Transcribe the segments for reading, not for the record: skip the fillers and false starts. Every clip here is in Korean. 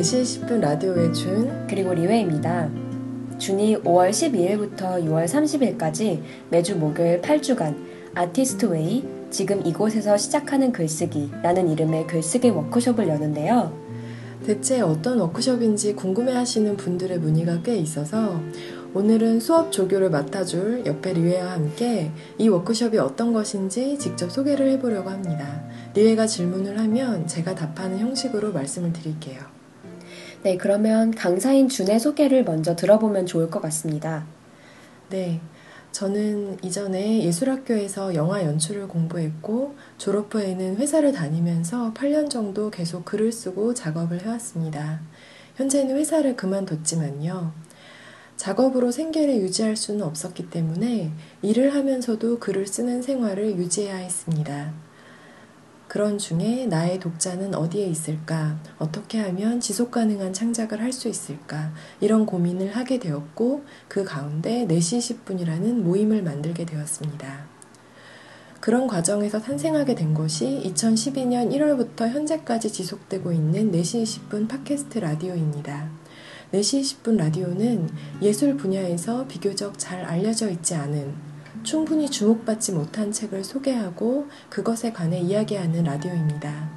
4시 20분 라디오의 준 그리고 리웨이입니다. 준이 5월 12일부터 6월 30일까지 매주 목요일 8주간 아티스트 웨이 지금 이곳에서 시작하는 글쓰기라는 이름의 글쓰기 워크숍을 여는데요. 대체 어떤 워크숍인지 궁금해하시는 분들의 문의가 꽤 있어서 오늘은 수업 조교를 맡아줄 옆에 리웨이와 함께 이 워크숍이 어떤 것인지 직접 소개를 해보려고 합니다. 리웨이가 질문을 하면 제가 답하는 형식으로 말씀을 드릴게요. 네, 그러면 강사인 준의 소개를 먼저 들어보면 좋을 것 같습니다. 네, 저는 이전에 예술학교에서 영화 연출을 공부했고 졸업 후에는 회사를 다니면서 8년 정도 계속 글을 쓰고 작업을 해왔습니다. 현재는 회사를 그만뒀지만요. 작업으로 생계를 유지할 수는 없었기 때문에 일을 하면서도 글을 쓰는 생활을 유지해야 했습니다. 그런 중에 나의 독자는 어디에 있을까? 어떻게 하면 지속가능한 창작을 할 수 있을까? 이런 고민을 하게 되었고 그 가운데 4시 20분이라는 모임을 만들게 되었습니다. 그런 과정에서 탄생하게 된 것이 2012년 1월부터 현재까지 지속되고 있는 4시 20분 팟캐스트 라디오입니다. 4시 20분 라디오는 예술 분야에서 비교적 잘 알려져 있지 않은, 충분히 주목받지 못한 책을 소개하고 그것에 관해 이야기하는 라디오입니다.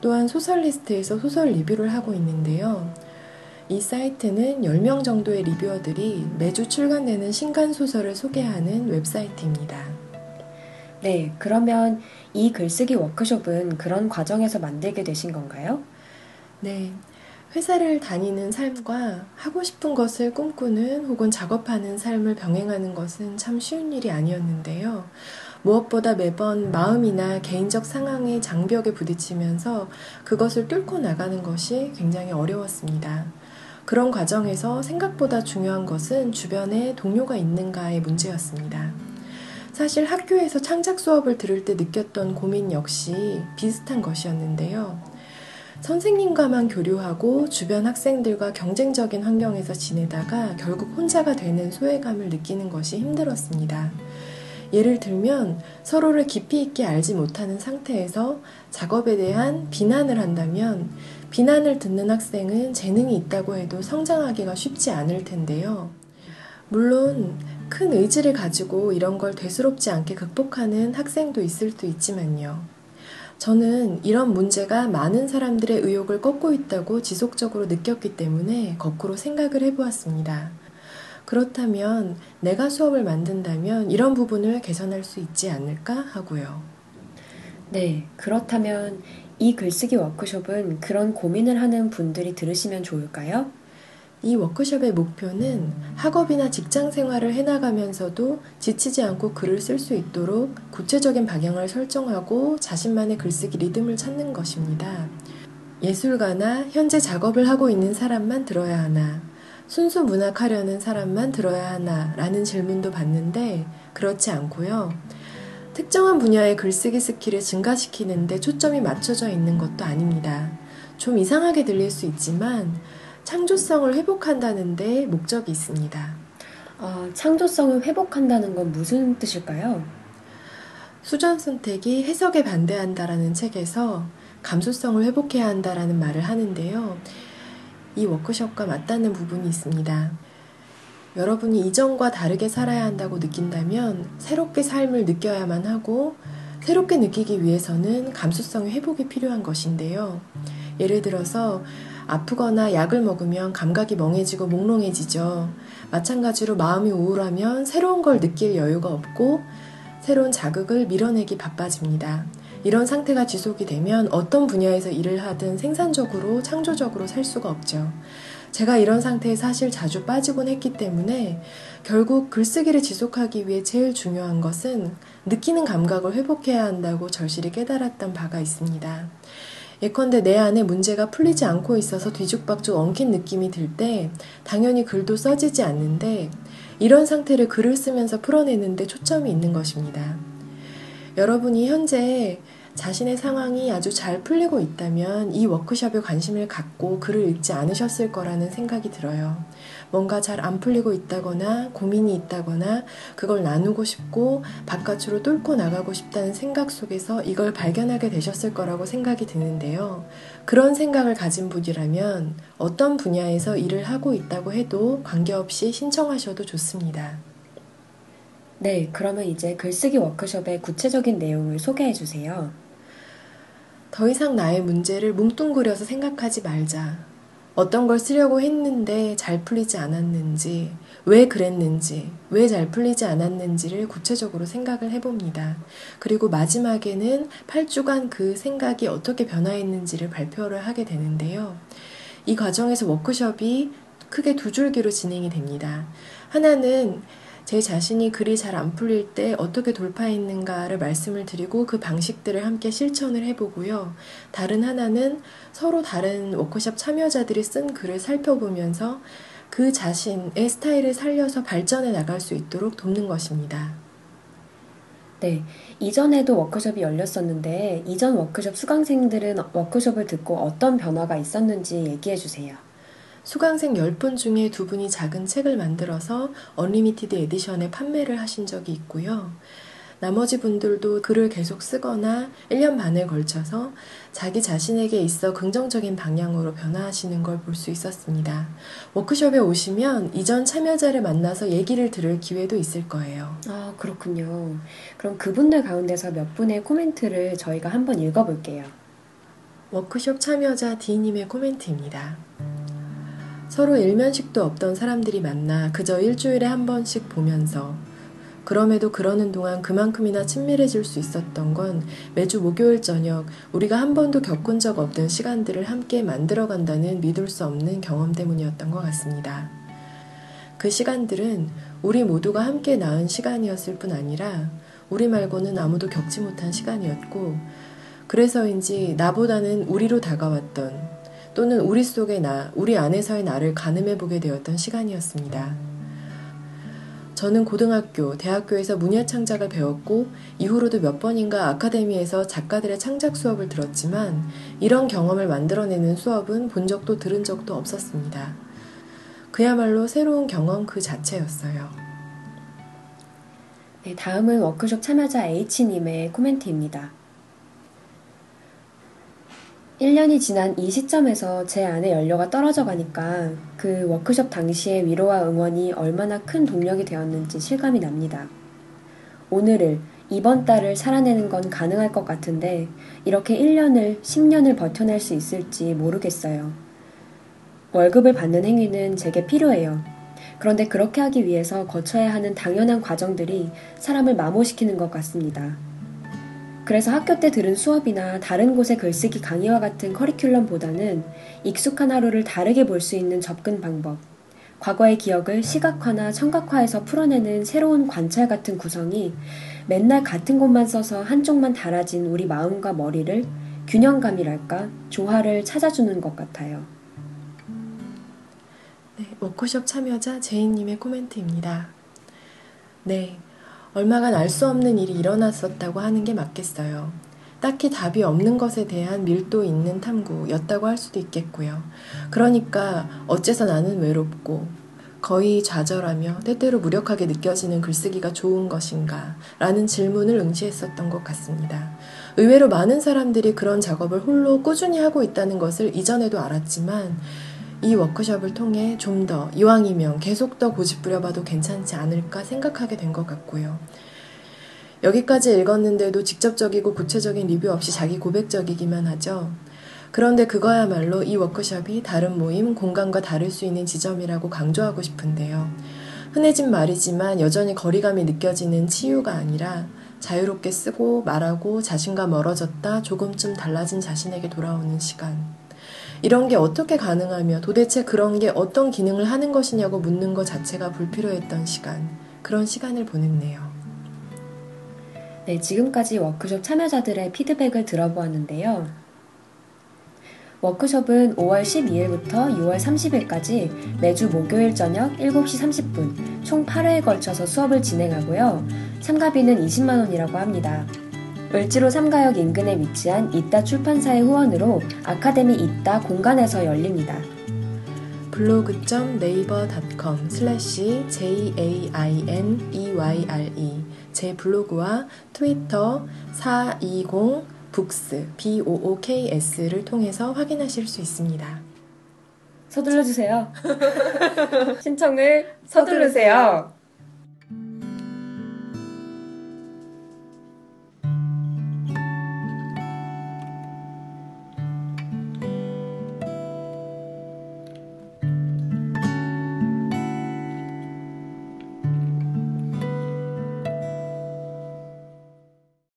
또한 소설리스트에서 소설 리뷰를 하고 있는데요. 이 사이트는 10명 정도의 리뷰어들이 매주 출간되는 신간소설을 소개하는 웹사이트입니다. 네, 그러면 이 글쓰기 워크숍은 그런 과정에서 만들게 되신 건가요? 네. 회사를 다니는 삶과 하고 싶은 것을 꿈꾸는 혹은 작업하는 삶을 병행하는 것은 참 쉬운 일이 아니었는데요. 무엇보다 매번 마음이나 개인적 상황의 장벽에 부딪히면서 그것을 뚫고 나가는 것이 굉장히 어려웠습니다. 그런 과정에서 생각보다 중요한 것은 주변에 동료가 있는가의 문제였습니다. 사실 학교에서 창작 수업을 들을 때 느꼈던 고민 역시 비슷한 것이었는데요. 선생님과만 교류하고 주변 학생들과 경쟁적인 환경에서 지내다가 결국 혼자가 되는 소외감을 느끼는 것이 힘들었습니다. 예를 들면 서로를 깊이 있게 알지 못하는 상태에서 작업에 대한 비난을 한다면 비난을 듣는 학생은 재능이 있다고 해도 성장하기가 쉽지 않을 텐데요. 물론 큰 의지를 가지고 이런 걸 대수롭지 않게 극복하는 학생도 있을 수 있지만요. 저는 이런 문제가 많은 사람들의 의욕을 꺾고 있다고 지속적으로 느꼈기 때문에 거꾸로 생각을 해보았습니다. 그렇다면 내가 수업을 만든다면 이런 부분을 개선할 수 있지 않을까 하고요. 네, 그렇다면 이 글쓰기 워크숍은 그런 고민을 하는 분들이 들으시면 좋을까요? 이 워크숍의 목표는 학업이나 직장 생활을 해나가면서도 지치지 않고 글을 쓸 수 있도록 구체적인 방향을 설정하고 자신만의 글쓰기 리듬을 찾는 것입니다. 예술가나 현재 작업을 하고 있는 사람만 들어야 하나, 순수 문학하려는 사람만 들어야 하나 라는 질문도 받는데 그렇지 않고요. 특정한 분야의 글쓰기 스킬을 증가시키는데 초점이 맞춰져 있는 것도 아닙니다. 좀 이상하게 들릴 수 있지만 창조성을 회복한다는 데 목적이 있습니다. 창조성을 회복한다는 건 무슨 뜻일까요? 수전 선택이 해석에 반대한다라는 책에서 감수성을 회복해야 한다라는 말을 하는데요. 이 워크숍과 맞닿는 부분이 있습니다. 여러분이 이전과 다르게 살아야 한다고 느낀다면 새롭게 삶을 느껴야만 하고 새롭게 느끼기 위해서는 감수성의 회복이 필요한 것인데요. 예를 들어서 아프거나 약을 먹으면 감각이 멍해지고 몽롱해지죠. 마찬가지로 마음이 우울하면 새로운 걸 느낄 여유가 없고 새로운 자극을 밀어내기 바빠집니다. 이런 상태가 지속이 되면 어떤 분야에서 일을 하든 생산적으로 창조적으로 살 수가 없죠. 제가 이런 상태에 사실 자주 빠지곤 했기 때문에 결국 글쓰기를 지속하기 위해 제일 중요한 것은 느끼는 감각을 회복해야 한다고 절실히 깨달았던 바가 있습니다. 예컨대 내 안에 문제가 풀리지 않고 있어서 뒤죽박죽 엉킨 느낌이 들 때 당연히 글도 써지지 않는데 이런 상태를 글을 쓰면서 풀어내는데 초점이 있는 것입니다. 여러분이 현재 자신의 상황이 아주 잘 풀리고 있다면 이 워크숍에 관심을 갖고 글을 읽지 않으셨을 거라는 생각이 들어요. 뭔가 잘 안 풀리고 있다거나 고민이 있다거나 그걸 나누고 싶고 바깥으로 뚫고 나가고 싶다는 생각 속에서 이걸 발견하게 되셨을 거라고 생각이 드는데요. 그런 생각을 가진 분이라면 어떤 분야에서 일을 하고 있다고 해도 관계없이 신청하셔도 좋습니다. 네, 그러면 이제 글쓰기 워크숍의 구체적인 내용을 소개해 주세요. 더 이상 나의 문제를 뭉뚱그려서 생각하지 말자. 어떤 걸 쓰려고 했는데 잘 풀리지 않았는지, 왜 그랬는지, 왜 잘 풀리지 않았는지를 구체적으로 생각을 해봅니다. 그리고 마지막에는 8주간 그 생각이 어떻게 변화했는지를 발표를 하게 되는데요. 이 과정에서 워크숍이 크게 두 줄기로 진행이 됩니다. 하나는 제 자신이 글이 잘 안 풀릴 때 어떻게 돌파했는가를 말씀을 드리고 그 방식들을 함께 실천을 해보고요. 다른 하나는 서로 다른 워크숍 참여자들이 쓴 글을 살펴보면서 그 자신의 스타일을 살려서 발전해 나갈 수 있도록 돕는 것입니다. 네, 이전에도 워크숍이 열렸었는데 이전 워크숍 수강생들은 워크숍을 듣고 어떤 변화가 있었는지 얘기해 주세요. 수강생 10분 중에 2분이 작은 책을 만들어서 언리미티드 에디션에 판매를 하신 적이 있고요. 나머지 분들도 글을 계속 쓰거나 1년 반에 걸쳐서 자기 자신에게 있어 긍정적인 방향으로 변화하시는 걸 볼 수 있었습니다. 워크숍에 오시면 이전 참여자를 만나서 얘기를 들을 기회도 있을 거예요. 아, 그렇군요. 그럼 그분들 가운데서 몇 분의 코멘트를 저희가 한번 읽어볼게요. 워크숍 참여자 D님의 코멘트입니다. 서로 일면식도 없던 사람들이 만나 그저 일주일에 한 번씩 보면서 그럼에도 그러는 동안 그만큼이나 친밀해질 수 있었던 건 매주 목요일 저녁 우리가 한 번도 겪은 적 없던 시간들을 함께 만들어간다는 믿을 수 없는 경험 때문이었던 것 같습니다. 그 시간들은 우리 모두가 함께 나은 시간이었을 뿐 아니라 우리 말고는 아무도 겪지 못한 시간이었고 그래서인지 나보다는 우리로 다가왔던 또는 우리 속의 나, 우리 안에서의 나를 가늠해보게 되었던 시간이었습니다. 저는 고등학교, 대학교에서 문예 창작을 배웠고 이후로도 몇 번인가 아카데미에서 작가들의 창작 수업을 들었지만 이런 경험을 만들어내는 수업은 본 적도 들은 적도 없었습니다. 그야말로 새로운 경험 그 자체였어요. 네, 다음은 워크숍 참여자 H님의 코멘트입니다. 1년이 지난 이 시점에서 제 안의 연료가 떨어져 가니까 그 워크숍 당시의 위로와 응원이 얼마나 큰 동력이 되었는지 실감이 납니다. 오늘을, 이번 달을 살아내는 건 가능할 것 같은데 이렇게 1년을, 10년을 버텨낼 수 있을지 모르겠어요. 월급을 받는 행위는 제게 필요해요. 그런데 그렇게 하기 위해서 거쳐야 하는 당연한 과정들이 사람을 마모시키는 것 같습니다. 그래서 학교 때 들은 수업이나 다른 곳의 글쓰기 강의와 같은 커리큘럼보다는 익숙한 하루를 다르게 볼 수 있는 접근 방법, 과거의 기억을 시각화나 청각화해서 풀어내는 새로운 관찰 같은 구성이 맨날 같은 곳만 써서 한쪽만 달아진 우리 마음과 머리를 균형감이랄까 조화를 찾아주는 것 같아요. 네, 워크숍 참여자 제인님의 코멘트입니다. 네. 얼마간 알 수 없는 일이 일어났었다고 하는 게 맞겠어요. 딱히 답이 없는 것에 대한 밀도 있는 탐구였다고 할 수도 있겠고요. 그러니까 어째서 나는 외롭고 거의 좌절하며 때때로 무력하게 느껴지는 글쓰기가 좋은 것인가 라는 질문을 응시했었던 것 같습니다. 의외로 많은 사람들이 그런 작업을 홀로 꾸준히 하고 있다는 것을 이전에도 알았지만 이 워크숍을 통해 좀 더 이왕이면 계속 더 고집부려봐도 괜찮지 않을까 생각하게 된 것 같고요. 여기까지 읽었는데도 직접적이고 구체적인 리뷰 없이 자기 고백적이기만 하죠. 그런데 그거야말로 이 워크숍이 다른 모임, 공간과 다를 수 있는 지점이라고 강조하고 싶은데요. 흔해진 말이지만 여전히 거리감이 느껴지는 치유가 아니라 자유롭게 쓰고 말하고 자신과 멀어졌다 조금쯤 달라진 자신에게 돌아오는 시간. 이런 게 어떻게 가능하며 도대체 그런 게 어떤 기능을 하는 것이냐고 묻는 것 자체가 불필요했던 시간, 그런 시간을 보냈네요. 네, 지금까지 워크숍 참여자들의 피드백을 들어보았는데요. 워크숍은 5월 12일부터 6월 30일까지 매주 목요일 저녁 7시 30분 총 8회에 걸쳐서 수업을 진행하고요. 참가비는 20만원이라고 합니다. 을지로 3가역 인근에 위치한 이따 출판사의 후원으로 아카데미 이따 공간에서 열립니다. blog.naver.com/jaineyre 제 블로그와 트위터 420books BOOKS를 통해서 확인하실 수 있습니다. 서둘러주세요. 신청을 서두르세요.